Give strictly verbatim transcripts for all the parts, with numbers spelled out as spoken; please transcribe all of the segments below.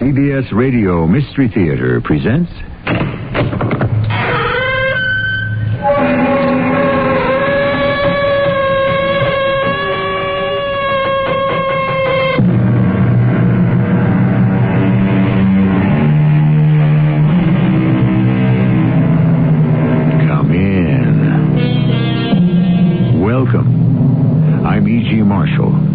C B S Radio Mystery Theater presents... Come in. Welcome. I'm E G. Marshall.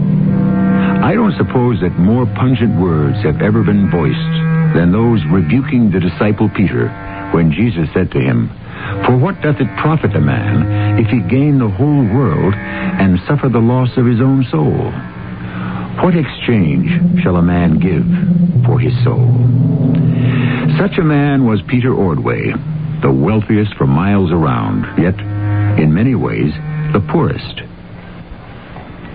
I don't suppose that more pungent words have ever been voiced than those rebuking the disciple Peter when Jesus said to him, "For what doth it profit a man if he gain the whole world and suffer the loss of his own soul? What exchange shall a man give for his soul?" Such a man was Peter Ordway, the wealthiest for miles around, yet, in many ways, the poorest.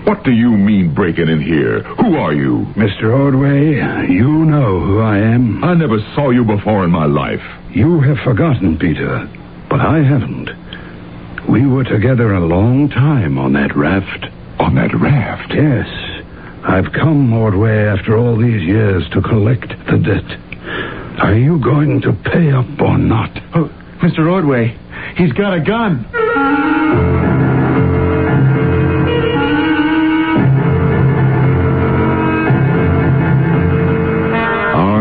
What do you mean breaking in here? Who are you? Mister Ordway, you know who I am. I never saw you before in my life. You have forgotten, Peter, but I haven't. We were together a long time on that raft. On that raft? Yes. I've come, Ordway, after all these years to collect the debt. Are you going to pay up or not? Oh, Mister Ordway, he's got a gun.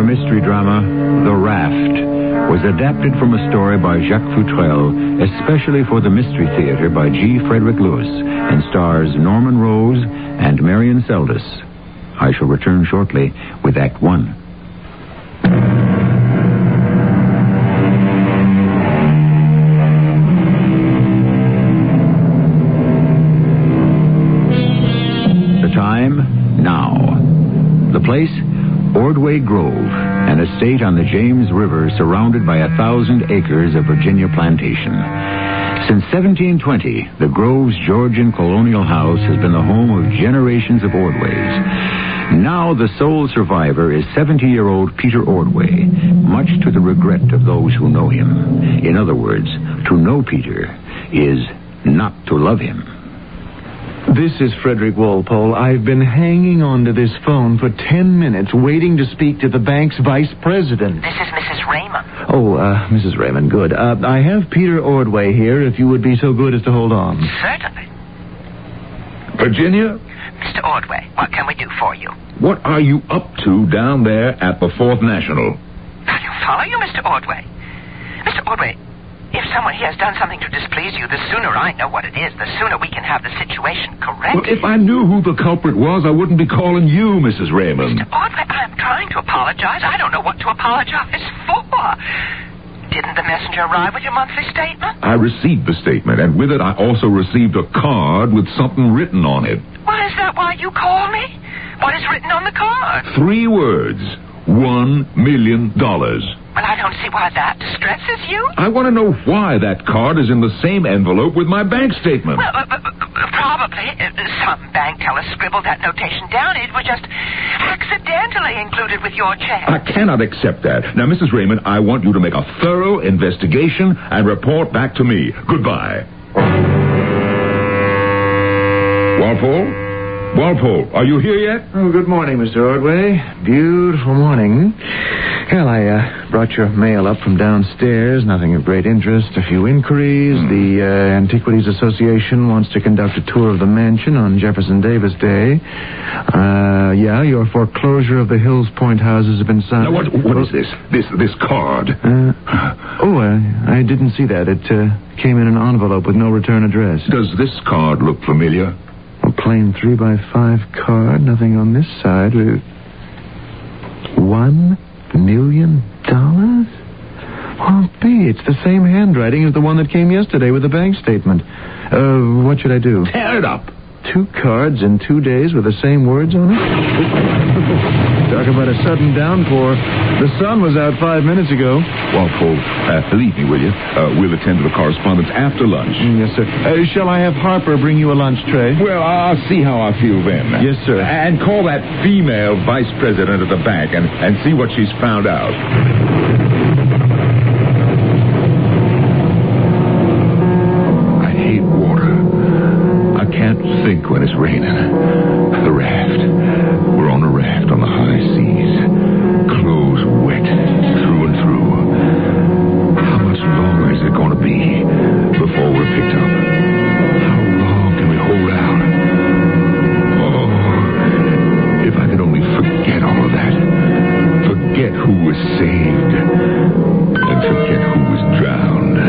Mystery drama, The Raft, was adapted from a story by Jacques Futrelle, especially for the Mystery Theater by G. Frederick Lewis, and stars Norman Rose and Marion Seldes. I shall return shortly with Act One. The time, now. The place, Ordway Grove, an estate on the James River surrounded by a thousand acres of Virginia plantation. Since seventeen twenty, the Grove's Georgian colonial house has been the home of generations of Ordways. Now the sole survivor is seventy-year-old Peter Ordway, much to the regret of those who know him. In other words, to know Peter is not to love him. This is Frederick Walpole. I've been hanging on to this phone for ten minutes, waiting to speak to the bank's vice president. This is Missus Raymond. Oh, uh, Missus Raymond, good. Uh, I have Peter Ordway here, if you would be so good as to hold on. Certainly. Virginia? Mister Ordway, what can we do for you? What are you up to down there at the Fourth National? I don't follow you, Mister Ordway. Mister Ordway... if someone here has done something to displease you, the sooner I know what it is, the sooner we can have the situation corrected. Well, if I knew who the culprit was, I wouldn't be calling you, Missus Raymond. Mister Ordway, I'm trying to apologize. I don't know what to apologize for. Didn't the messenger arrive with your monthly statement? I received the statement, and with it I also received a card with something written on it. Well, is that why you call me? What is written on the card? Three words. One million dollars. Well, I don't see why that distresses you. I want to know why that card is in the same envelope with my bank statement. Well, uh, uh, probably uh, some bank teller scribbled that notation down. It was just accidentally included with your check. I cannot accept that. Now, Missus Raymond, I want you to make a thorough investigation and report back to me. Goodbye. Walpole? Walpole, are you here yet? Oh, good morning, Mister Ordway. Beautiful morning. Well, I uh, brought your mail up from downstairs. Nothing of great interest. A few inquiries. Mm. The uh, Antiquities Association wants to conduct a tour of the mansion on Jefferson Davis Day. Uh, yeah, your foreclosure of the Hills Point houses has been signed. Now, what, what well, is this? This this card. Uh, oh, uh, I didn't see that. It uh, came in an envelope with no return address. Does this card look familiar? A plain three by five card, nothing on this side. One million dollars? Won't be. It's the same handwriting as the one that came yesterday with the bank statement. Uh, what should I do? Tear it up. Two cards in two days with the same words on it? Talk about a sudden downpour. The sun was out five minutes ago. Walpole, uh, leave me, will you? Uh, we'll attend to the correspondence after lunch. Mm, yes, sir. Uh, shall I have Harper bring you a lunch tray? Well, I'll see how I feel then. Yes, sir. And call that female vice president of the bank and, and see what she's found out. Think when it's raining. The raft. We're on a raft on the high seas. Close. who was saved and forget who was drowned.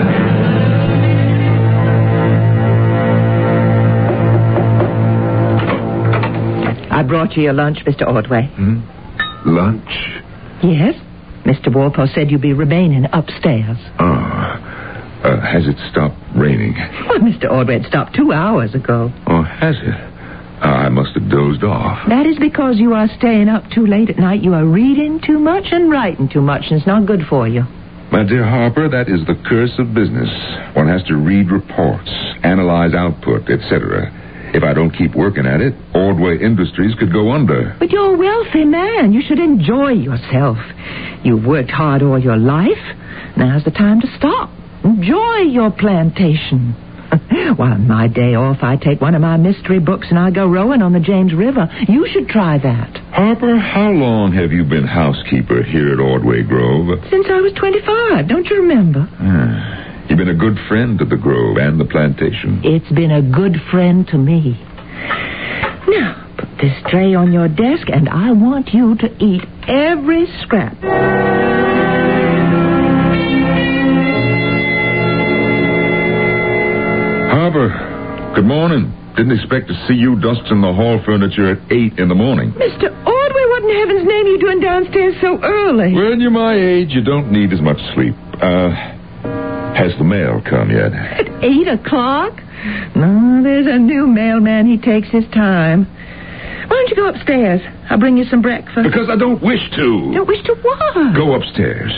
I brought you your lunch, Mister Ordway. Hmm? Lunch? Yes. Mister Walpole said you'd be remaining upstairs. Oh. Uh, has it stopped raining? Well, Mister Ordway, it stopped two hours ago. Oh, has it? Uh, I must have dozed off. That is because you are staying up too late at night. You are reading too much and writing too much, and it's not good for you. My dear Harper, that is the curse of business. One has to read reports, analyze output, et cetera. If I don't keep working at it, Ordway Industries could go under. But you're a wealthy man. You should enjoy yourself. You've worked hard all your life. Now's the time to stop. Enjoy your plantation. While on my day off, I take one of my mystery books and I go rowing on the James River. You should try that. Harper, how long have you been housekeeper here at Ordway Grove? Since I was twenty-five. Don't you remember? Ah, you've been a good friend to the Grove and the plantation. It's been a good friend to me. Now, put this tray on your desk and I want you to eat every scrap. Harper, good morning. Didn't expect to see you dusting the hall furniture at eight in the morning. Mister Ordway, what in heaven's name are you doing downstairs so early? When you're my age, you don't need as much sleep. Uh, has the mail come yet? At eight o'clock? No, there's a new mailman. He takes his time. Why don't you go upstairs? I'll bring you some breakfast. Because I don't wish to. Don't wish to what? Go upstairs.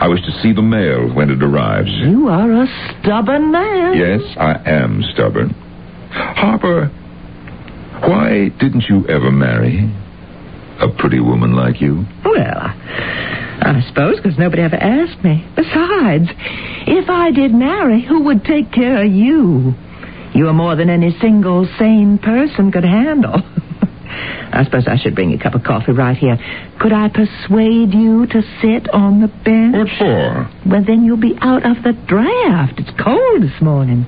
I wish to see the mail when it arrives. You are a stubborn man. Yes, I am stubborn. Harper, why didn't you ever marry a pretty woman like you? Well, I suppose because nobody ever asked me. Besides, if I did marry, who would take care of you? You are more than any single sane person could handle. I suppose I should bring you a cup of coffee right here. Could I persuade you to sit on the bench? What for? Well, then you'll be out of the draft. It's cold this morning.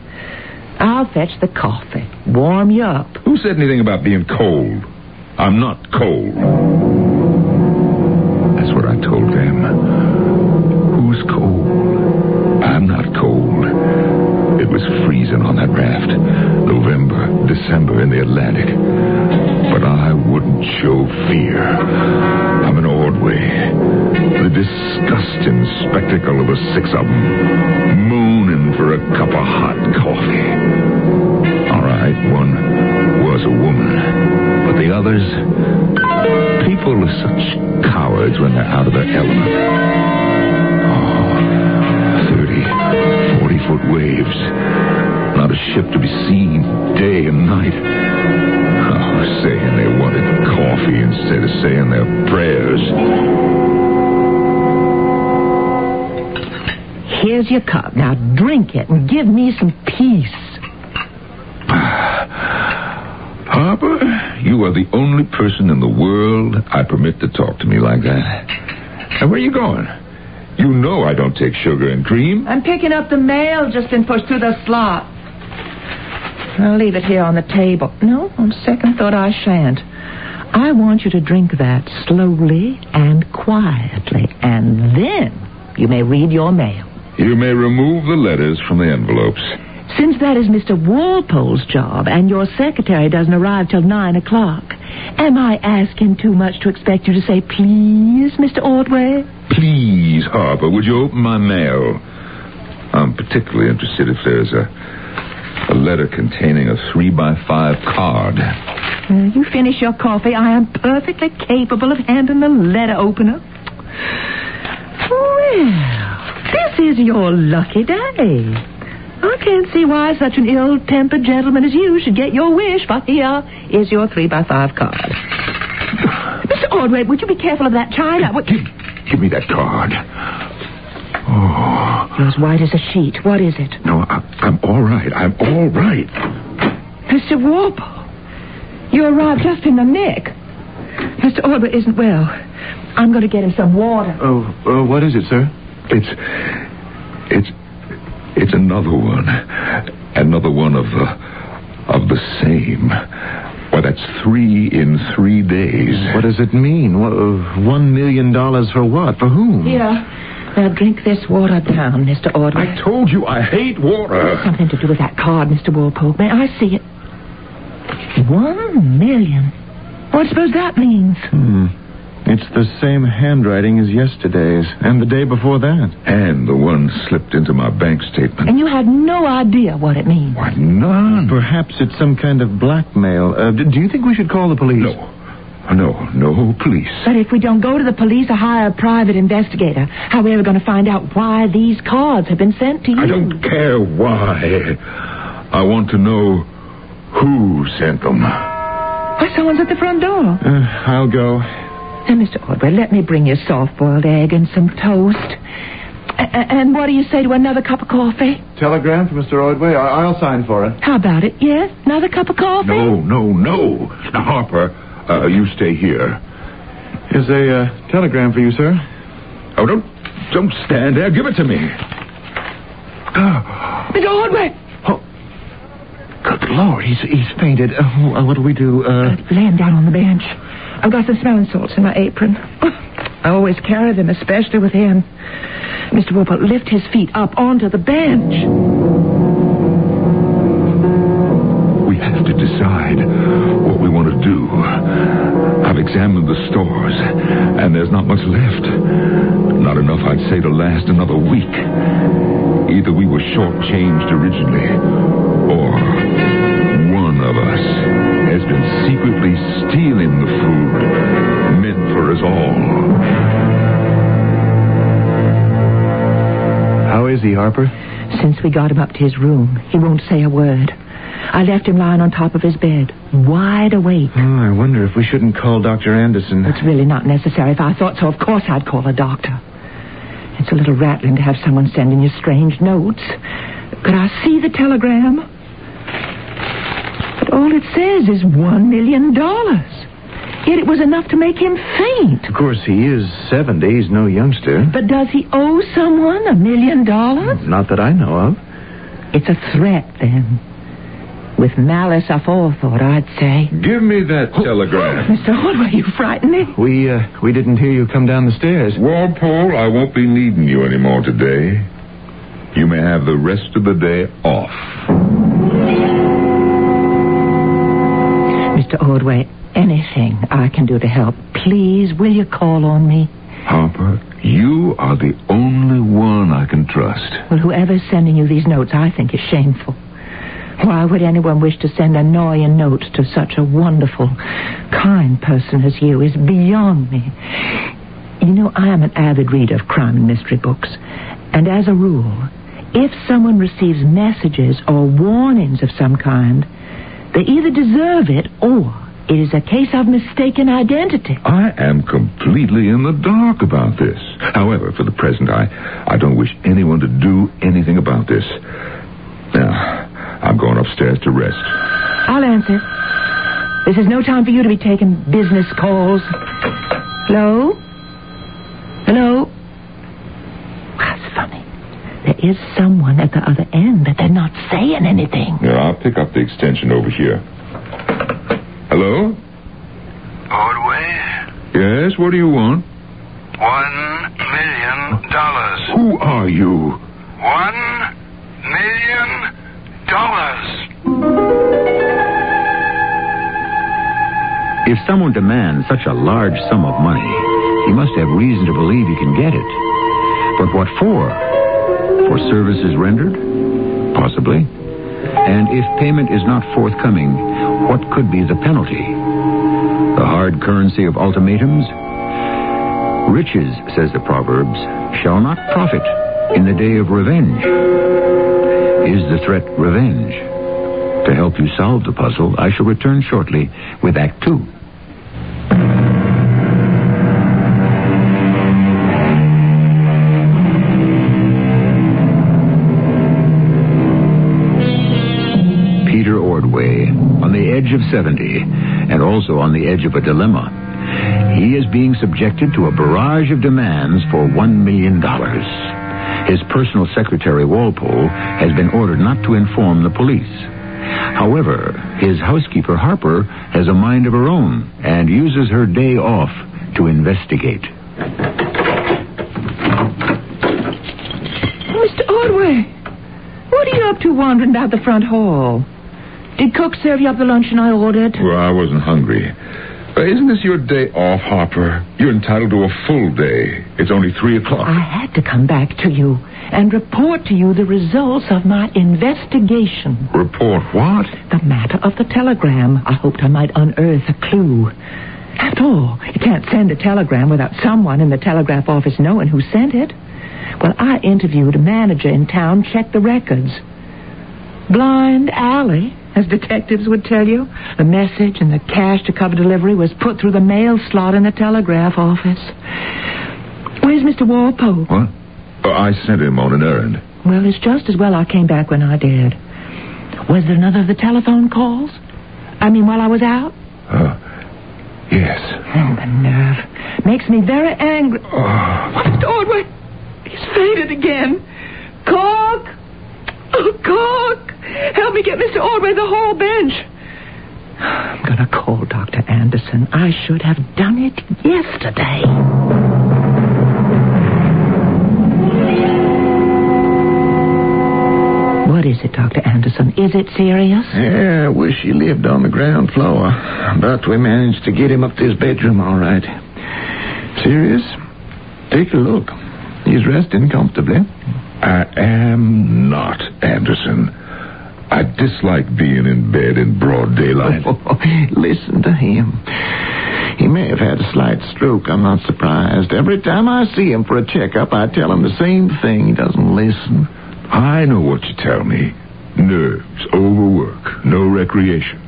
I'll fetch the coffee. Warm you up. Who said anything about being cold? I'm not cold. That's what I told them. Who's cold? I'm not cold. It was freezing on that raft. November, December in the Atlantic. But I wouldn't show fear. I'm an Ordway. The disgusting spectacle of the six of them. Mooning for a cup of hot coffee. All right, one was a woman. But the others, people are such cowards when they're out of their element. Oh, thirty, forty-foot waves. Not a ship to be seen day and night. Saying they wanted coffee instead of saying their prayers. Here's your cup. Now drink it and give me some peace. Harper, you are the only person in the world I permit to talk to me like that. And where are you going? You know I don't take sugar and cream. I'm picking up the mail just been pushed through the slot. I'll leave it here on the table. No, on second thought, I shan't. I want you to drink that slowly and quietly, and then you may read your mail. You may remove the letters from the envelopes. Since that is Mister Walpole's job, and your secretary doesn't arrive till nine o'clock, am I asking too much to expect you to say, please, Mister Ordway? Please, Harper, would you open my mail? I'm particularly interested if there's a... a letter containing a three by five card. Uh, you finish your coffee. I am perfectly capable of handing the letter opener. Well, this is your lucky day. I can't see why such an ill-tempered gentleman as you should get your wish, but here is your three by five card. Mister Ordway, would you be careful of that china? What... Give, give me that card. Oh. You're as white as a sheet. What is it? No, I, I'm all right. I'm all right. Mister Walpole, you arrived just in the nick. Mister Ordway isn't well. I'm going to get him some water. Oh, uh, what is it, sir? It's, it's, it's another one, another one of the, of the same. Well, that's three in three days. What does it mean? One million dollars for what? For whom? Yeah. Now, drink this water down, Mister Ordway. I told you I hate water. It's something to do with that card, Mister Walpole. May I see it? One million. What do you suppose that means? Hmm. It's the same handwriting as yesterday's and the day before that. And the one slipped into my bank statement. And you had no idea what it means? Why, none. Perhaps it's some kind of blackmail. Uh, do you think we should call the police? No. No, no police. But if we don't go to the police or hire a private investigator, how are we ever going to find out why these cards have been sent to you? I don't care why. I want to know who sent them. Why, someone's at the front door. Uh, I'll go. Now, Mister Ordway, let me bring you a soft-boiled egg and some toast. A- and what do you say to another cup of coffee? Telegram for Mister Ordway. I- I'll sign for it. How about it? Yes? Another cup of coffee? No, no, no. Now, Harper... Uh, you stay here. Here's a uh, telegram for you, sir. Oh, don't don't stand there. Give it to me. Mister Ordway! Oh, good Lord, he's he's fainted. Oh, what do we do? Uh... Uh, lay him down on the bench. I've got some smelling salts in my apron. I always carry them, especially with him. Mister Wilpot, lift his feet up onto the bench. Have to decide what we want to do. I've examined the stores, and there's not much left. Not enough, I'd say, to last another week. Either we were shortchanged originally, or one of us has been secretly stealing the food meant for us all. How is he, Harper? Since we got him up to his room, he won't say a word. I left him lying on top of his bed, wide awake. Oh, I wonder if we shouldn't call Doctor Anderson. It's really not necessary. If I thought so, of course I'd call a doctor. It's a little rattling to have someone sending you strange notes. Could I see the telegram? But all it says is one million dollars. Yet it was enough to make him faint. Of course, he is seventy. He's no youngster. But does he owe someone a million dollars? Not that I know of. It's a threat, then. With malice aforethought, I'd say. Give me that oh, telegram. Oh, Mister Ordway, you frightened me. We, uh, we didn't hear you come down the stairs. Walpole, I won't be needing you anymore today. You may have the rest of the day off. Mister Ordway, anything I can do to help, please, will you call on me? Harper, you are the only one I can trust. Well, whoever's sending you these notes, I think is shameful. Why would anyone wish to send annoying notes to such a wonderful, kind person as you is beyond me. You know, I am an avid reader of crime and mystery books. And as a rule, if someone receives messages or warnings of some kind, they either deserve it or it is a case of mistaken identity. I am completely in the dark about this. However, for the present, I, I don't wish anyone to do anything about this. Now... I'm going upstairs to rest. I'll answer. This is no time for you to be taking business calls. Hello? Hello? That's funny. There is someone at the other end, but they're not saying anything. Yeah, I'll pick up the extension over here. Hello? Ordway? Yes, what do you want? One million dollars. Who are you? One million dollars. If someone demands such a large sum of money, he must have reason to believe he can get it. But what for? For services rendered? Possibly. And if payment is not forthcoming, what could be the penalty? The hard currency of ultimatums? Riches, says the Proverbs, shall not profit in the day of revenge. Is the threat revenge? To help you solve the puzzle, I shall return shortly with Act Two. Peter Ordway, on the edge of seventy, and also on the edge of a dilemma. He is being subjected to a barrage of demands for one million dollars. His personal secretary, Walpole, has been ordered not to inform the police. However, his housekeeper, Harper, has a mind of her own and uses her day off to investigate. Mister Ordway, what are you up to wandering down the front hall? Did Cook serve you up the luncheon I ordered? Well, I wasn't hungry. Uh, isn't this your day off, Harper? You're entitled to a full day. It's only three o'clock. I had to come back to you and report to you the results of my investigation. Report what? The matter of the telegram. I hoped I might unearth a clue. After all, you can't send a telegram without someone in the telegraph office knowing who sent it. Well, I interviewed a manager in town, checked the records. Blind Alley, as detectives would tell you. The message and the cash to cover delivery was put through the mail slot in the telegraph office. Where's Mister Walpole? What? Oh, I sent him on an errand. Well, it's just as well I came back when I did. Was there another of the telephone calls? I mean, while I was out? Uh, yes. And the nerve. Makes me very angry. Oh, Mister Ordway, he's fainted again. Cook! Oh, Cook! Help me get Mister Ordway the whole bench. I'm going to call Doctor Anderson. I should have done it yesterday. What is it, Doctor Anderson? Is it serious? Yeah, I wish he lived on the ground floor. But we managed to get him up to his bedroom all right. Serious? Take a look. He's resting comfortably. I am not, Anderson. I dislike being in bed in broad daylight. Oh, listen to him. He may have had a slight stroke. I'm not surprised. Every time I see him for a checkup, I tell him the same thing. He doesn't listen. I know what you tell me. Nerves, overwork, no recreation.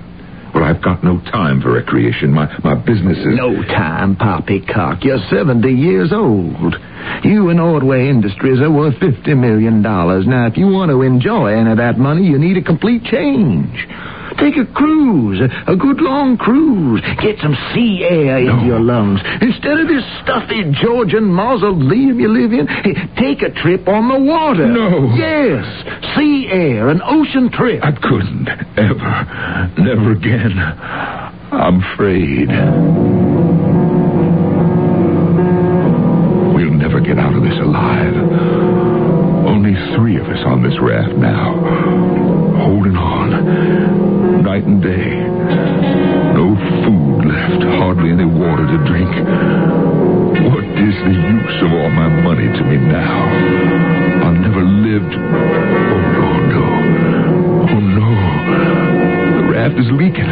Well, I've got no time for recreation. My my business is... No time, poppycock. You're seventy years old. You and Ordway Industries are worth fifty million dollars. Now, if you want to enjoy any of that money, you need a complete change. Take a cruise, a good long cruise. Get some sea air no. into your lungs. Instead of this stuffy Georgian mausoleum you live in, take a trip on the water. No. Yes, sea air, an ocean trip. I couldn't, ever, never again. I'm afraid. We'll never get out of this alive. Only three of us on this raft now, holding on. Night and day. No food left, hardly any water to drink. What is the use of all my money to me now? I never lived. Oh, no, no. Oh, no. The raft is leaking.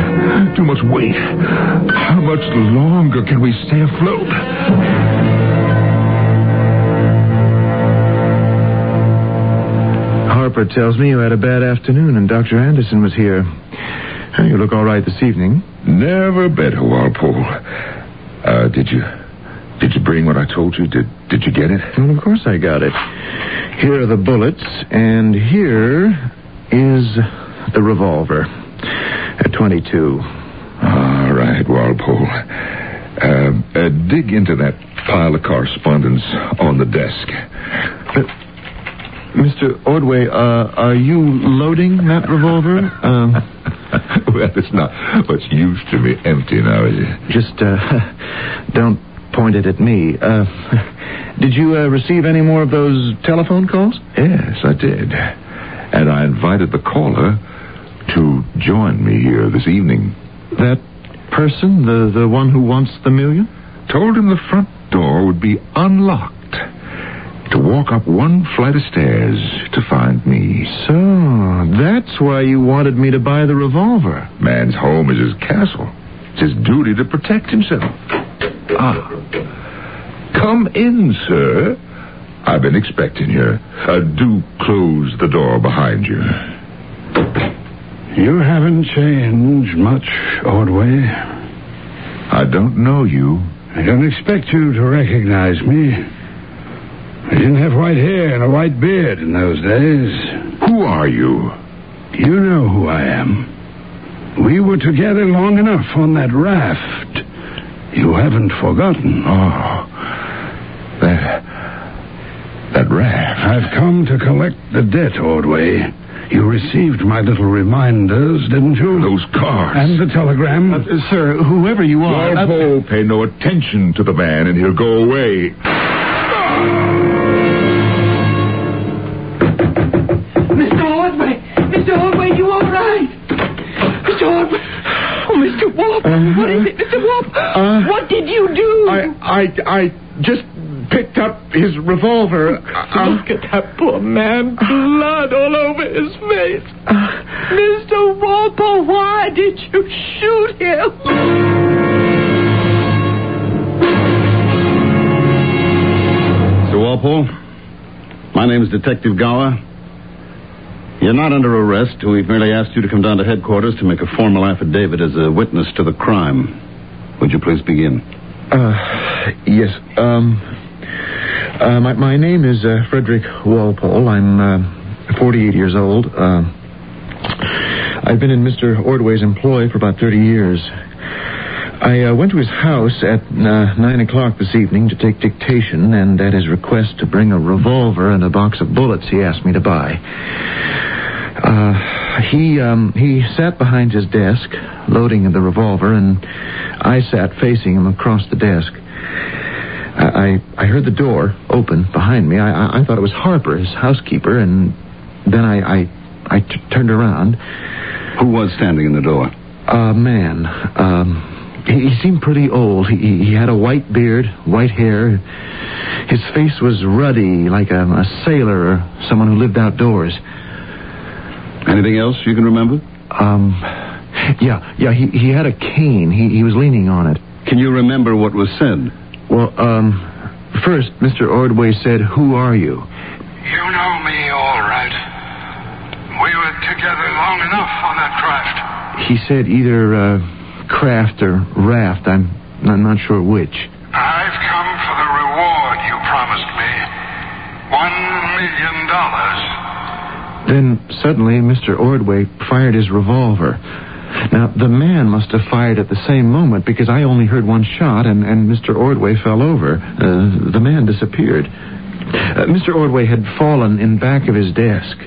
Too much weight. How much longer can we stay afloat? Harper tells me you had a bad afternoon and Doctor Anderson was here. You look all right this evening. Never better, Walpole. Uh, did you... Did you bring what I told you? Did Did you get it? Well, of course I got it. Here are the bullets, and here is the revolver. At twenty-two. All right, Walpole. Uh, uh, dig into that pile of correspondence on the desk. Uh, Mister Ordway, uh, are you loading that revolver? Um, well, it's not what's used to be empty now, is it? Just uh, don't point it at me. Uh, did you uh, receive any more of those telephone calls? Yes, I did. And I invited the caller to join me here this evening. That person, the, the one who wants the million? Told him the front door would be unlocked. To walk up one flight of stairs to find me. So, that's why you wanted me to buy the revolver. Man's home is his castle. It's his duty to protect himself. Ah. Come in, sir. I've been expecting you. Uh, do close the door behind you. You haven't changed much, Ordway. I don't know you. I don't expect you to recognize me. I didn't have white hair and a white beard in those days. Who are you? You know who I am. We were together long enough on that raft. You haven't forgotten. Oh, that, that raft. I've come to collect the debt, Ordway. You received my little reminders, didn't you? Those cards. And the telegram. Uh, sir, whoever you are... Walpole, uh, pay no attention to the man and he'll go away. Mister Ordway! Mister Ordway, you all right? Mister Ordway! Oh, Mister Wolfe! Uh, what is it, Mister Wolfe? Uh, what did you do? I... I... I just... picked up his revolver. Uh, Look at that poor man. Blood all over his face. Uh, Mister Walpole, why did you shoot him? Mister Walpole, my name's Detective Gower. You're not under arrest. We've merely asked you to come down to headquarters to make a formal affidavit as a witness to the crime. Would you please begin? Uh, yes, um... Uh, my, my name is uh, Frederick Walpole. I'm uh, forty-eight years old. Uh, I've been in Mister Ordway's employ for about thirty years. I uh, went to his house at uh, nine o'clock this evening to take dictation, and at his request to bring a revolver and a box of bullets he asked me to buy. Uh, he, um, he sat behind his desk, loading the revolver, and I sat facing him across the desk. I, I heard the door open behind me. I, I thought it was Harper, his housekeeper, and then I, I, I t- turned around. Who was standing in the door? A man. Um, he, he seemed pretty old. He, he had a white beard, white hair. His face was ruddy, like a, a sailor or someone who lived outdoors. Anything else you can remember? Um, yeah, yeah. He, he had a cane. He, he was leaning on it. Can you remember what was said? Well, um, first, Mister Ordway said, "Who are you?" You know me all right. We were together long enough on that craft. He said either uh, craft or raft. I'm, I'm not sure which. I've come for the reward you promised me. One million dollars. Then suddenly, Mister Ordway fired his revolver. Now, the man must have fired at the same moment, because I only heard one shot, and, and Mister Ordway fell over. Uh, the man disappeared. Uh, Mister Ordway had fallen in back of his desk.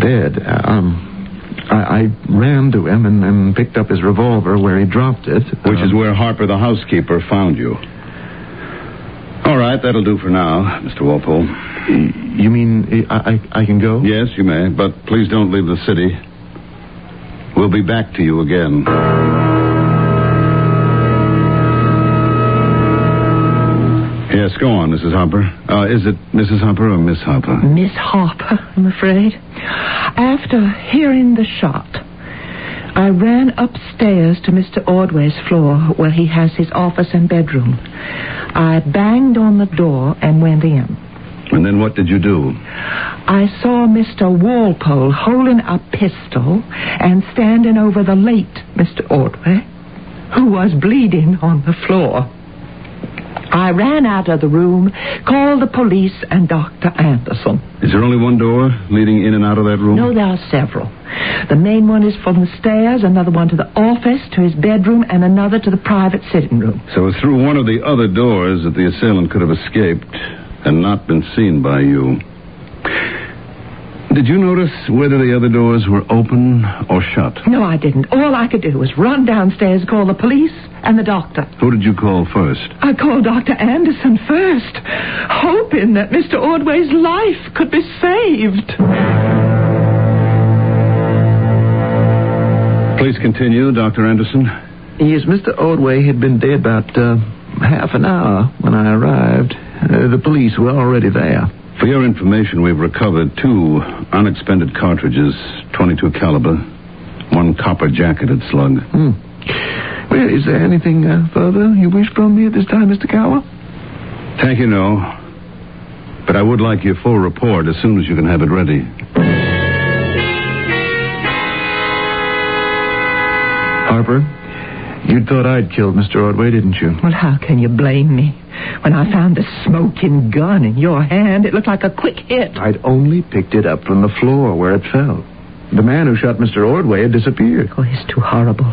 Dead. Um, I, I ran to him and, and picked up his revolver where he dropped it. Which um, is where Harper, the housekeeper, found you. All right, that'll do for now, Mister Walpole. You mean I, I, I can go? Yes, you may, but please don't leave the city. We'll be back to you again. Yes, go on, Missus Harper. Uh, is it Missus Harper or Miss Harper? Miss Harper, I'm afraid. After hearing the shot, I ran upstairs to Mister Ordway's floor where he has his office and bedroom. I banged on the door and went in. And then what did you do? I saw Mister Walpole holding a pistol and standing over the late Mister Ordway, who was bleeding on the floor. I ran out of the room, called the police and Doctor Anderson. Is there only one door leading in and out of that room? No, there are several. The main one is from the stairs, another one to the office, to his bedroom, and another to the private sitting room. So it was through one of the other doors that the assailant could have escaped and not been seen by you. Did you notice whether the other doors were open or shut? No, I didn't. All I could do was run downstairs, call the police and the doctor. Who did you call first? I called Doctor Anderson first, hoping that Mister Ordway's life could be saved. Please continue, Doctor Anderson. Yes, Mister Ordway had been dead about uh, half an hour when I arrived. Uh, the police were already there. For your information, we've recovered two unexpended cartridges, twenty-two caliber, one copper-jacketed slug. Hmm. Well, is there anything uh, further you wish from me at this time, Mister Gower? Thank you, no. But I would like your full report as soon as you can have it ready. Harper? You thought I'd killed Mister Ordway, didn't you? Well, how can you blame me? When I found the smoking gun in your hand, it looked like a quick hit. I'd only picked it up from the floor where it fell. The man who shot Mister Ordway had disappeared. Oh, it's too horrible.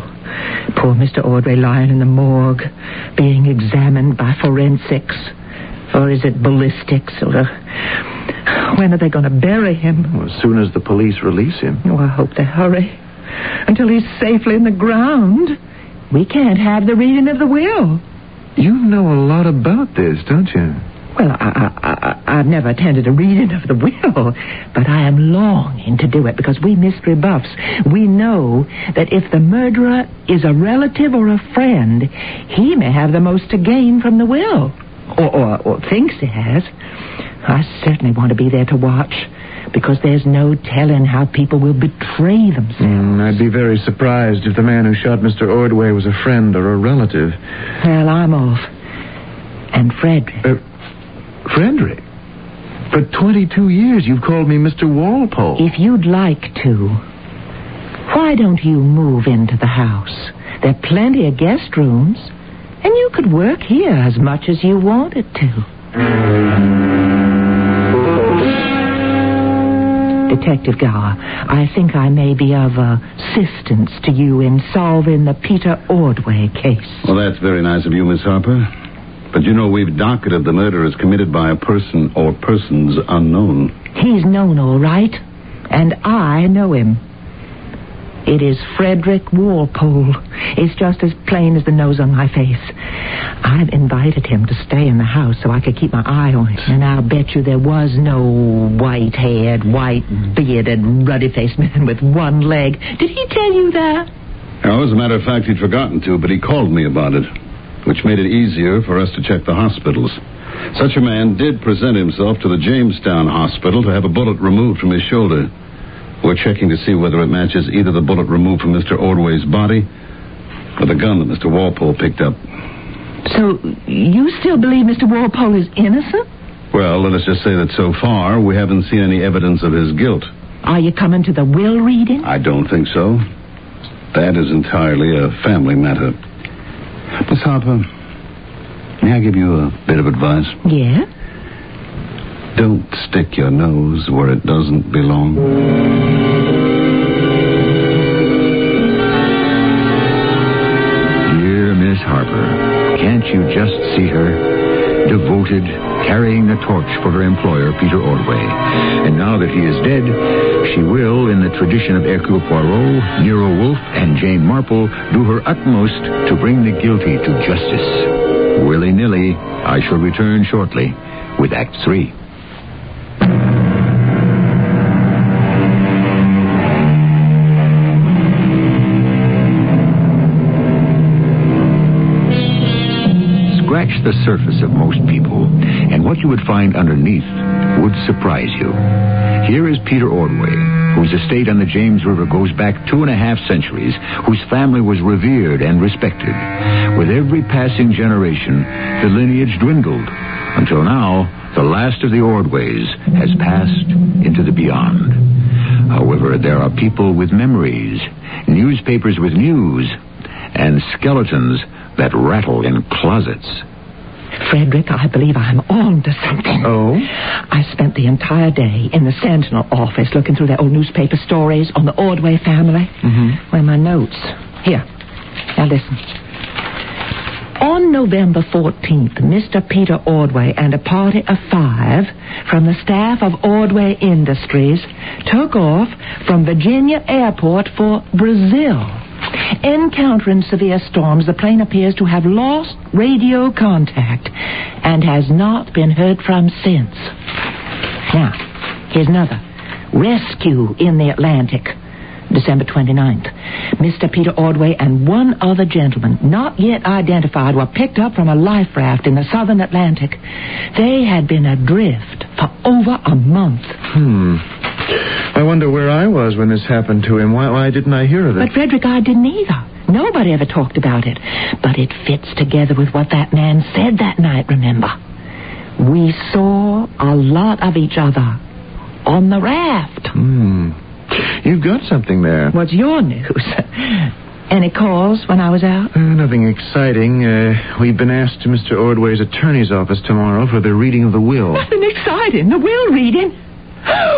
Poor Mister Ordway lying in the morgue, being examined by forensics. Or is it ballistics, or... A... When are they going to bury him? Well, as soon as the police release him. Oh, I hope they hurry. Until he's safely in the ground, we can't have the reading of the will. You know a lot about this, don't you? Well, I, I, I, I've never attended a reading of the will, but I am longing to do it because we mystery buffs, we know that if the murderer is a relative or a friend, he may have the most to gain from the will, or, or, or thinks he has. I certainly want to be there to watch, because there's no telling how people will betray themselves. Mm, I'd be very surprised if the man who shot Mister Ordway was a friend or a relative. Well, I'm off. And Frederick... Uh, Frederick? For twenty-two years you've called me Mister Walpole. If you'd like to, why don't you move into the house? There are plenty of guest rooms, and you could work here as much as you wanted to. Detective Gower, I think I may be of uh, assistance to you in solving the Peter Ordway case. Well, that's very nice of you, Miss Harper. But you know, we've docketed the murder as committed by a person or persons unknown. He's known, all right. And I know him. It is Frederick Walpole. It's just as plain as the nose on my face. I've invited him to stay in the house so I could keep my eye on him. And I'll bet you there was no white-haired, white-bearded, ruddy-faced man with one leg. Did he tell you that? Now, as a matter of fact, he'd forgotten to, but he called me about it, which made it easier for us to check the hospitals. Such a man did present himself to the Jamestown Hospital to have a bullet removed from his shoulder. We're checking to see whether it matches either the bullet removed from Mister Ordway's body or the gun that Mister Walpole picked up. So you still believe Mister Walpole is innocent? Well, let us just say that so far we haven't seen any evidence of his guilt. Are you coming to the will reading? I don't think so. That is entirely a family matter. Miss Harper, may I give you a bit of advice? Yeah? Don't stick your nose where it doesn't belong. Dear Miss Harper, can't you just see her? Devoted, carrying the torch for her employer, Peter Ordway. And now that he is dead, she will, in the tradition of Hercule Poirot, Nero Wolfe, and Jane Marple, do her utmost to bring the guilty to justice. Willy-nilly, I shall return shortly with Act Three. The surface of most people, and what you would find underneath would surprise you. Here is Peter Ordway, whose estate on the James River goes back two and a half centuries, whose family was revered and respected. With every passing generation, the lineage dwindled, until now, the last of the Ordways has passed into the beyond. However, there are people with memories, newspapers with news, and skeletons that rattle in closets. Frederick, I believe I'm on to something. Oh? I spent the entire day in the Sentinel office looking through their old newspaper stories on the Ordway family. Mm-hmm. Where are my notes? Here. Now listen. On November fourteenth, Mister Peter Ordway and a party of five from the staff of Ordway Industries took off from Virginia Airport for Brazil. Encountering severe storms, the plane appears to have lost radio contact and has not been heard from since. Now, here's another. Rescue in the Atlantic, December twenty-ninth. Mister Peter Ordway and one other gentleman, not yet identified, were picked up from a life raft in the southern Atlantic. They had been adrift for over a month. Hmm. I wonder where I was when this happened to him. Why, why didn't I hear of it? But, Frederick, I didn't either. Nobody ever talked about it. But it fits together with what that man said that night, remember? We saw a lot of each other on the raft. Hmm. You've got something there. What's your news? Any calls when I was out? Uh, nothing exciting. Uh, we've been asked to Mister Ordway's attorney's office tomorrow for the reading of the will. Nothing exciting? The will reading?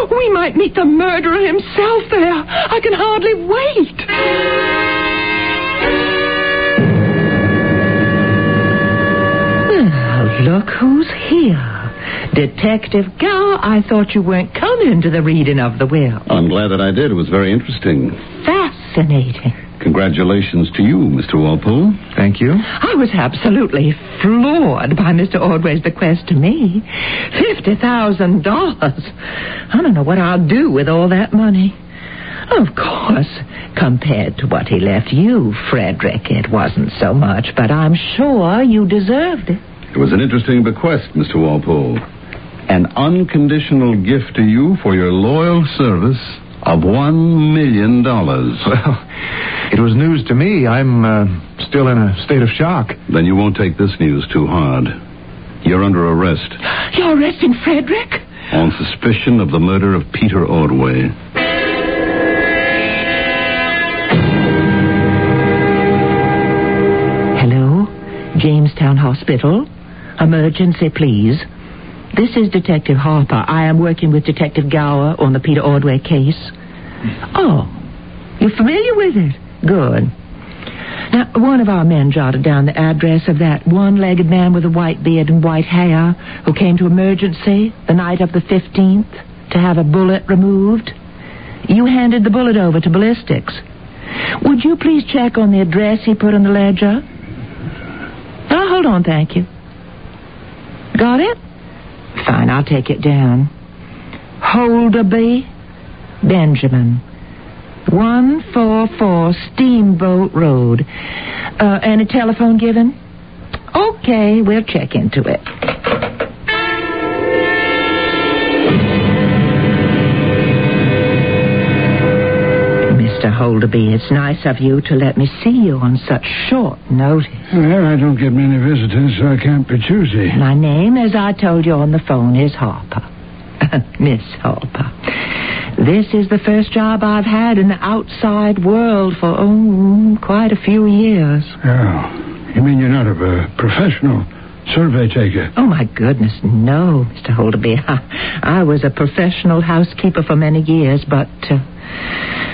We might meet the murderer himself there. I can hardly wait. Well, look who's here. Detective Gow, I thought you weren't coming to the reading of the will. I'm glad that I did. It was very interesting. Fascinating. Congratulations to you, Mister Walpole. Thank you. I was absolutely floored by Mister Ordway's bequest to me. fifty thousand dollars. I don't know what I'll do with all that money. Of course, compared to what he left you, Frederick, it wasn't so much, but I'm sure you deserved it. It was an interesting bequest, Mister Walpole. An unconditional gift to you for your loyal service of one million dollars. Well, it was news to me. I'm uh, still in a state of shock. Then you won't take this news too hard. You're under arrest. You're arresting Frederick? On suspicion of the murder of Peter Ordway. Hello? Jamestown Hospital? Emergency, please. This is Detective Harper. I am working with Detective Gower on the Peter Ordway case. Oh, you're familiar with it? Good. Now, one of our men jotted down the address of that one-legged man with a white beard and white hair who came to emergency the night of the fifteenth to have a bullet removed. You handed the bullet over to ballistics. Would you please check on the address he put on the ledger? Oh, hold on, thank you. Got it? Fine, I'll take it down. Holderby, Benjamin, one forty-four Steamboat Road. Uh, and a telephone given? Okay, we'll check into it. Mister Holderby, it's nice of you to let me see you on such short notice. Well, I don't get many visitors, so I can't be choosy. My name, as I told you on the phone, is Harper. Miss Harper. This is the first job I've had in the outside world for, oh, quite a few years. Oh, you mean you're not a professional survey taker? Oh, my goodness, no, Mister Holderby. I, I was a professional housekeeper for many years, but... Uh,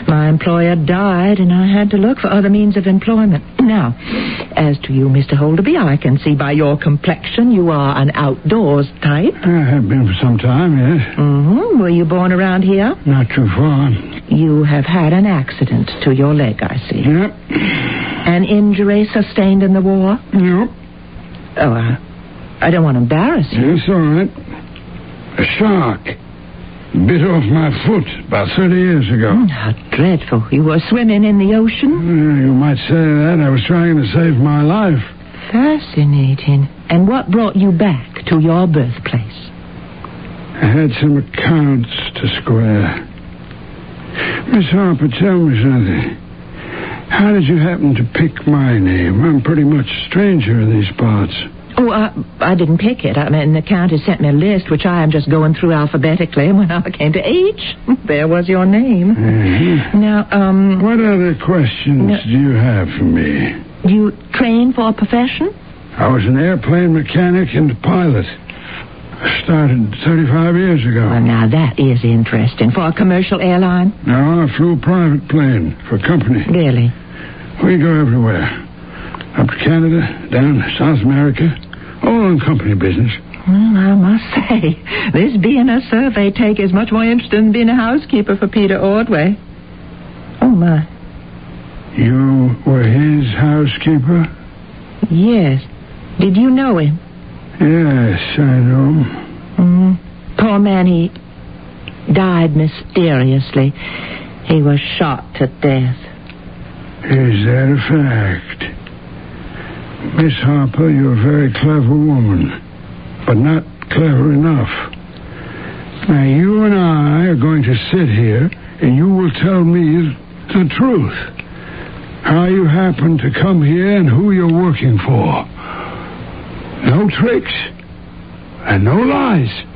My employer died, and I had to look for other means of employment. Now, as to you, Mister Holderby, I can see by your complexion you are an outdoors type. I have been for some time, yes. Mm-hmm. Were you born around here? Not too far. You have had an accident to your leg, I see. Yep. An injury sustained in the war? Yep. Oh, I, I don't want to embarrass you. It's all right. A shark bit off my foot about thirty years ago. Mm, how dreadful. You were swimming in the ocean? Uh, you might say that. I was trying to save my life. Fascinating. And what brought you back to your birthplace? I had some accounts to square. Miss Harper, tell me something. How did you happen to pick my name? I'm pretty much a stranger in these parts. Oh, I, I didn't pick it. I mean, the county sent me a list, which I am just going through alphabetically. And when I came to H, there was your name. Mm-hmm. Now, um... What other questions now, do you have for me? You trained for a profession? I was an airplane mechanic and pilot. I started thirty-five years ago. Well, now, that is interesting. For a commercial airline? No, I flew a private plane for a company. Really? We go everywhere. Up to Canada, down to South America, all on company business. Well, I must say, this being a survey taker is much more interesting than being a housekeeper for Peter Ordway. Oh, my. You were his housekeeper? Yes. Did you know him? Yes, I know him. Mm-hmm. Poor man, he died mysteriously. He was shot to death. Is that a fact? Miss Harper, you're a very clever woman, but not clever enough. Now, you and I are going to sit here, and you will tell me the truth. How you happened to come here and who you're working for. No tricks and no lies.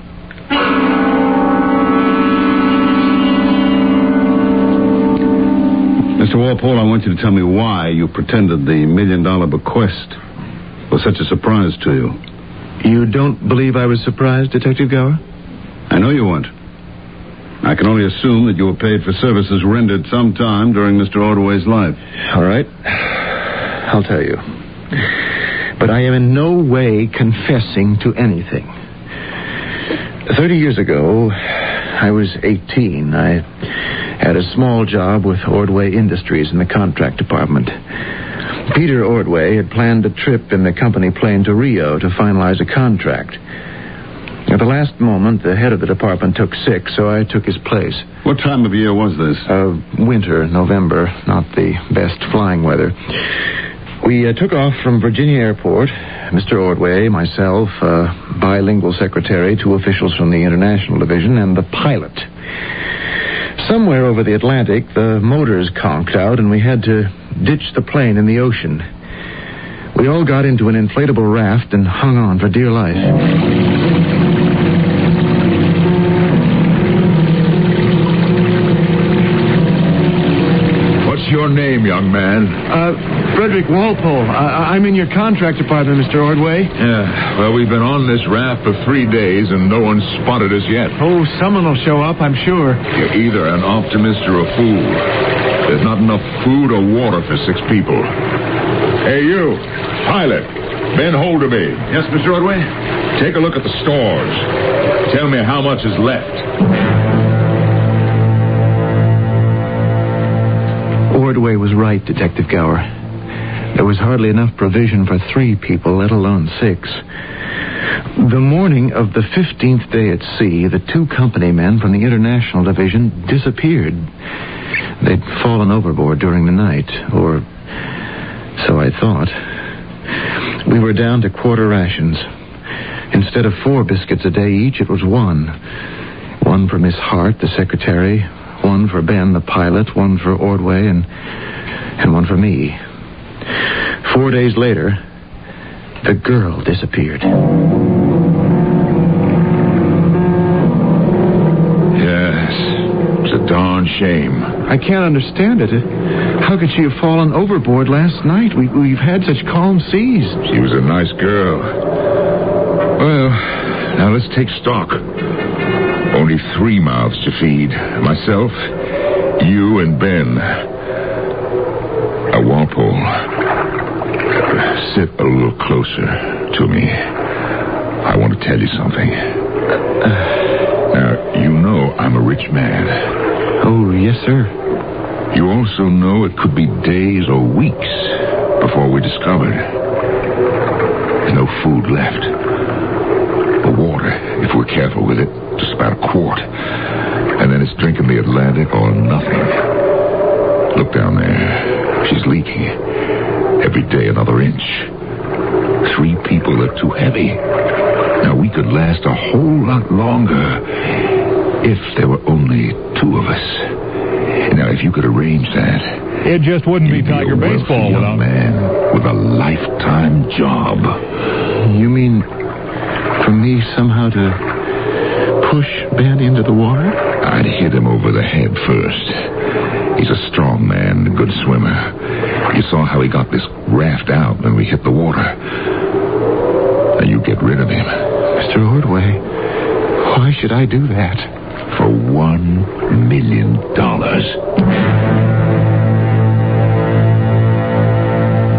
Mister Walpole, I want you to tell me why you pretended the million-dollar bequest was such a surprise to you. You don't believe I was surprised, Detective Gower? I know you weren't. I can only assume that you were paid for services rendered sometime during Mister Ordway's life. All right. I'll tell you. But I am in no way confessing to anything. Thirty years ago, I was eighteen. I had a small job with Ordway Industries in the contract department. Peter Ordway had planned a trip in the company plane to Rio to finalize a contract. At the last moment, the head of the department took sick, so I took his place. What time of year was this? Uh, winter, November, not the best flying weather. We uh, took off from Virginia Airport, Mister Ordway, myself, uh, bilingual secretary, two officials from the International Division, and the pilot. Somewhere over the Atlantic, the motors conked out, and we had to ditch the plane in the ocean. We all got into an inflatable raft and hung on for dear life. Your name, young man? Uh, Frederick Walpole. I- I'm in your contract department, Mister Ordway. Yeah, well, we've been on this raft for three days and no one spotted us yet. Oh, someone will show up, I'm sure. You're either an optimist or a fool. There's not enough food or water for six people. Hey, you, pilot, bend hold of me. Yes, Mister Ordway? Take a look at the stores. Tell me how much is left. Ordway was right, Detective Gower. There was hardly enough provision for three people, let alone six. The morning of the fifteenth day at sea, the two company men from the International Division disappeared. They'd fallen overboard during the night, or so I thought. We were down to quarter rations. Instead of four biscuits a day each, it was one. One for Miss Hart, the secretary, one for Ben, the pilot, one for Ordway, and and one for me. Four days later, the girl disappeared. Yes, it's a darn shame. I can't understand it. How could she have fallen overboard last night? We, we've had such calm seas. She was a nice girl. Well, now let's take stock. Only three mouths to feed. Myself, you, and Ben. A Walpole. Sit a little closer to me. I want to tell you something. Now, you know I'm a rich man. Oh, yes, sir. You also know it could be days or weeks before we're discovered. There's no food left. Or water, if we're careful with it. Just about a quart. And then it's drinking the Atlantic or nothing. Look down there. She's leaking. Every day another inch. Three people are too heavy. Now, we could last a whole lot longer if there were only two of us. Now, if you could arrange that... It just wouldn't be Tiger Baseball without... man with a lifetime job. You mean for me somehow to... push Ben into the water? I'd hit him over the head first. He's a strong man, a good swimmer. You saw how he got this raft out when we hit the water. Now you get rid of him. Mister Ordway, why should I do that? For one million dollars.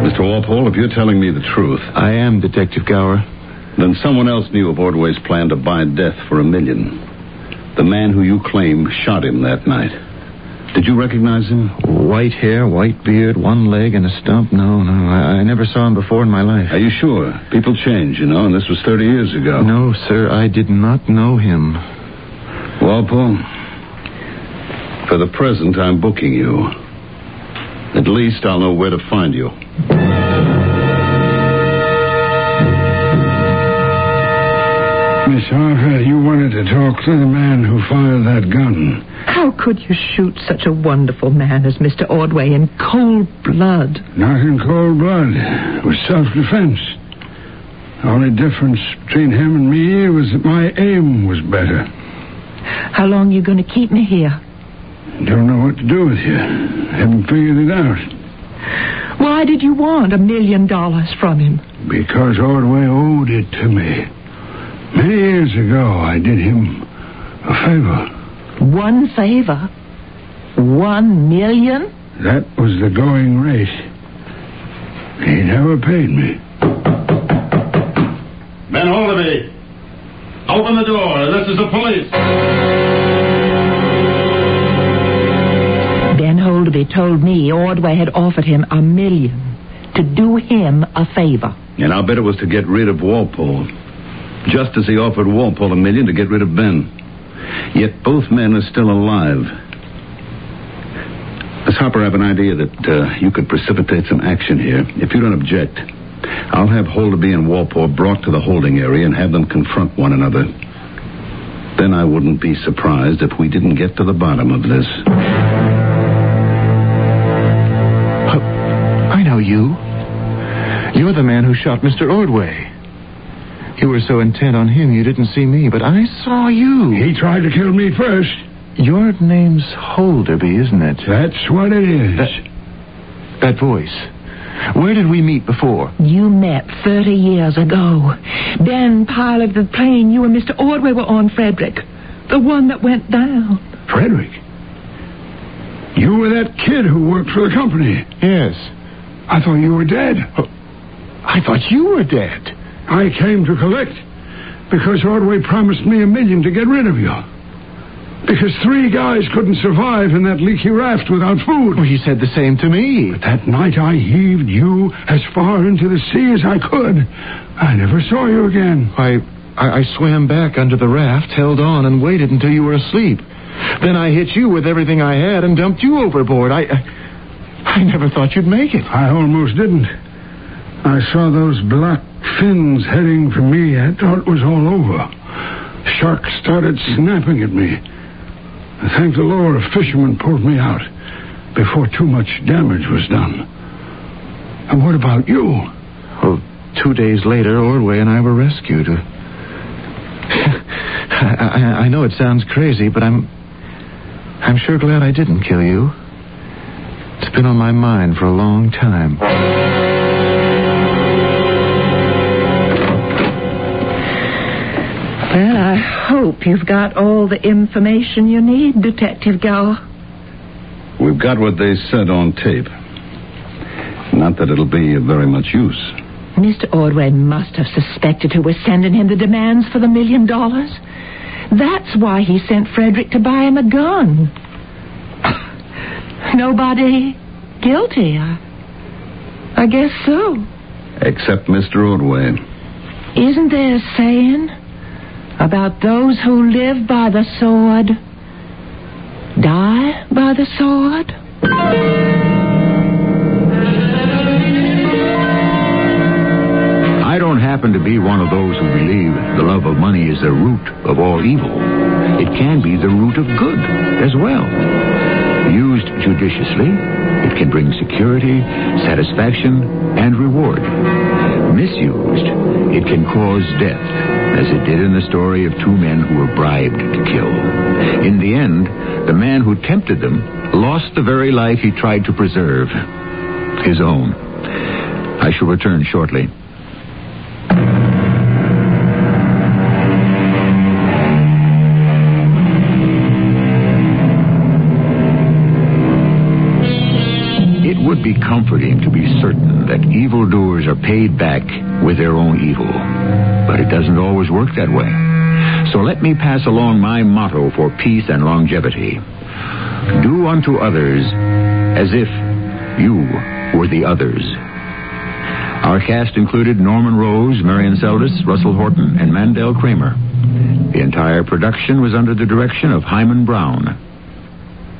Mister Walpole, if you're telling me the truth... I am, Detective Gower. Then someone else knew of Ordway's plan to buy death for a million. The man who you claim shot him that night. Did you recognize him? White hair, white beard, one leg and a stump. No, no, I, I never saw him before in my life. Are you sure? People change, you know, and this was thirty years ago. No, sir, I did not know him. Walpole, for the present, I'm booking you. At least I'll know where to find you. Miss Harper, you wanted to talk to the man who fired that gun. How could you shoot such a wonderful man as Mister Ordway in cold blood? Not in cold blood. It was self-defense. The only difference between him and me was that my aim was better. How long are you going to keep me here? I don't know what to do with you. I haven't figured it out. Why did you want a million dollars from him? Because Ordway owed it to me. Many years ago, I did him a favor. One favor? One million? That was the going rate. He never paid me. Ben Hollaby! Open the door. This is the police. Then Holderby told me Ordway had offered him a million to do him a favor. And I'll bet it was to get rid of Walpole, just as he offered Walpole a million to get rid of Ben. Yet both men are still alive. Does Hopper have an idea that uh, you could precipitate some action here? If you don't object, I'll have Holderby and Walpole brought to the holding area and have them confront one another. Then I wouldn't be surprised if we didn't get to the bottom of this. Uh, I know you. You're the man who shot Mister Ordway. You were so intent on him you didn't see me, but I saw you. He tried to kill me first. Your name's Holderby, isn't it? That's what it is. That, that voice. Where did we meet before? You met thirty years ago. Ben piloted the plane you and Mister Ordway were on, Frederick. The one that went down. Frederick? You were that kid who worked for the company. Yes. I thought you were dead. Oh, I thought you were dead. I came to collect because Ordway promised me a million to get rid of you. Because three guys couldn't survive in that leaky raft without food. Well, he said the same to me. But that night I heaved you as far into the sea as I could. I never saw you again. I, I, I swam back under the raft, held on, and waited until you were asleep. Then I hit you with everything I had and dumped you overboard. I, I, I never thought you'd make it. I almost didn't. I saw those black fins heading for me. I thought it was all over. Sharks started snapping at me. Thank the Lord, a fisherman pulled me out before too much damage was done. And what about you? Well, two days later, Ordway and I were rescued. I, I, I know it sounds crazy, but I'm... I'm sure glad I didn't kill you. It's been on my mind for a long time. Well, I hope you've got all the information you need, Detective Gower. We've got what they said on tape. Not that it'll be of very much use. Mister Ordway must have suspected who was sending him the demands for the million dollars. That's why he sent Frederick to buy him a gun. Nobody guilty, I, I guess so. Except Mister Ordway. Isn't there a saying about those who live by the sword, die by the sword? I don't happen to be one of those who believe the love of money is the root of all evil. It can be the root of good as well. Used judiciously, it can bring security, satisfaction, and reward. Misused, it can cause death, as it did in the story of two men who were bribed to kill. In the end, the man who tempted them lost the very life he tried to preserve, his own. I shall return shortly. It would be comforting to be certain that evildoers are paid back with their own evil. But it doesn't always work that way. So let me pass along my motto for peace and longevity. Do unto others as if you were the others. Our cast included Norman Rose, Marion Seldes, Russell Horton, and Mandel Kramer. The entire production was under the direction of Hyman Brown.